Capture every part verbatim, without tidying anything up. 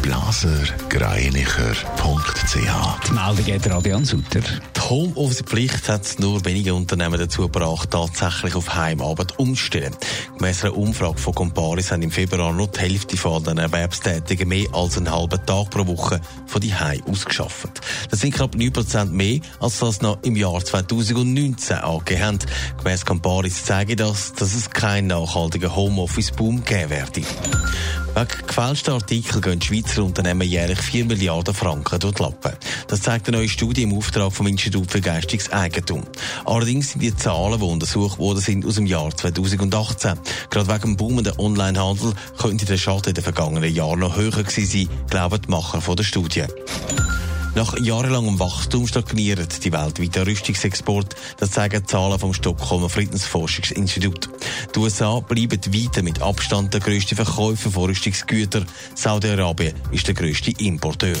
blaser krenicher punkt c h. Die Meldung geht Radian Suter. Die Homeoffice-Pflicht hat nur wenige Unternehmen dazu gebracht, tatsächlich auf Heimarbeit umzustellen. Gemäss einer Umfrage von Comparis haben im Februar nur die Hälfte von den Erwerbstätigen mehr als einen halben Tag pro Woche von daheim aus gearbeitet. Das sind knapp neun Prozent mehr, als das noch im Jahr zweitausendneunzehn angegeben haben. Gemäss Comparis zeige das, dass es keinen nachhaltigen Homeoffice-Boom geben werde. Wegen gefälschter Artikel gehen Schweizer Unternehmen jährlich vier Milliarden Franken durch die Lappen. Das zeigt eine neue Studie im Auftrag vom Institut für Geistiges Eigentum. Allerdings sind die Zahlen, die untersucht worden sind, aus dem Jahr zweitausendachtzehn. Gerade wegen dem boomenden Onlinehandel könnte der Schaden in den vergangenen Jahren noch höher gewesen sein, glauben die Macher von der Studie. Nach jahrelangem Wachstum stagniert die weltweite Rüstungsexport. Das zeigen die Zahlen vom Stockholmer Friedensforschungsinstitut. Die U S A bleiben weiter mit Abstand der grösste Verkäufer von Rüstungsgütern. Saudi-Arabien ist der grösste Importeur.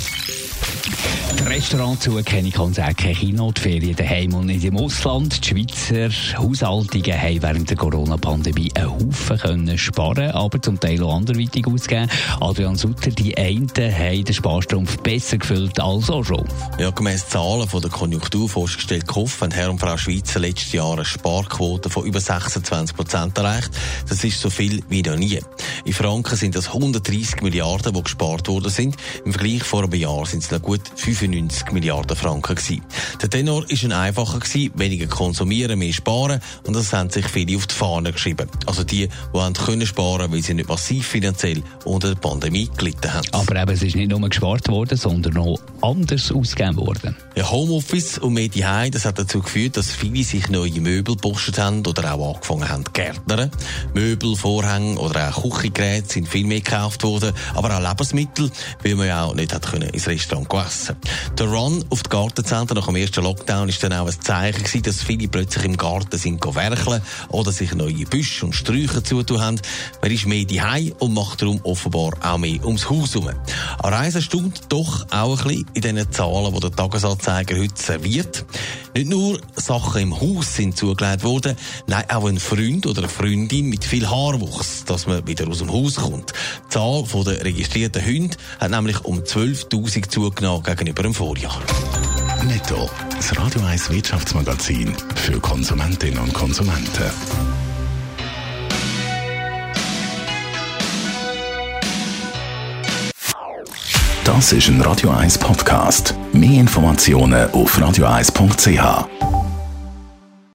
Die Restaurants zugehen, kann es auch keine Kino, die Ferien daheim und nicht im Ausland. Die Schweizer Haushaltungen haben während der Corona-Pandemie einen Haufen können sparen, aber zum Teil auch anderweitig ausgeben. Adrian Sutter, die einen haben den Sparstrumpf besser gefüllt als auch schon. Ja, gemäss Zahlen von der Konjunkturvorsteller haben Herr und Frau Schweizer letztes Jahr eine Sparquote von über sechsundzwanzig Prozent erreicht. Das ist so viel wie noch nie. In Franken sind das hundertdreissig Milliarden, die gespart worden sind. Im Vergleich vor einem Jahr sind es noch gut fünfundneunzig Milliarden Franken gewesen. Der Tenor war ein einfacher gewesen, weniger konsumieren, mehr sparen, und das haben sich viele auf die Fahne geschrieben. Also die, die haben können sparen, weil sie nicht massiv finanziell unter der Pandemie gelitten haben. Aber eben, es ist nicht nur gespart worden, sondern auch anders ausgegeben worden. Ja, Homeoffice und mehr daheim, das hat dazu geführt, dass viele sich neue Möbel gepostet haben oder auch angefangen haben zu gärtnern. Möbel, Vorhänge oder auch Küchengeräte sind viel mehr gekauft worden, aber auch Lebensmittel, weil man ja auch nicht hat können ins Restaurant essen. Der Run auf die Gartenzentren nach dem ersten Lockdown war dann auch ein Zeichen gewesen, dass viele plötzlich im Garten sind werkeln oder sich neue Büsche und Sträucher zutun haben. Man ist mehr daheim und macht darum offenbar auch mehr ums Haus herum. An Reisen stund doch auch ein bisschen in den Zahlen, die der Tagesanzeiger heute serviert. Nicht nur Sachen im Haus sind zugelegt worden, nein, auch ein Freund oder eine Freundin mit viel Haarwuchs, dass man wieder aus dem Haus kommt. Die Zahl der registrierten Hunde hat nämlich um zwölftausend zugenommen gegenüber dem Vorjahr. Netto, das Radio eins Wirtschaftsmagazin für Konsumentinnen und Konsumenten. Das ist ein Radio eins Podcast. Mehr Informationen auf radio eins punkt c h.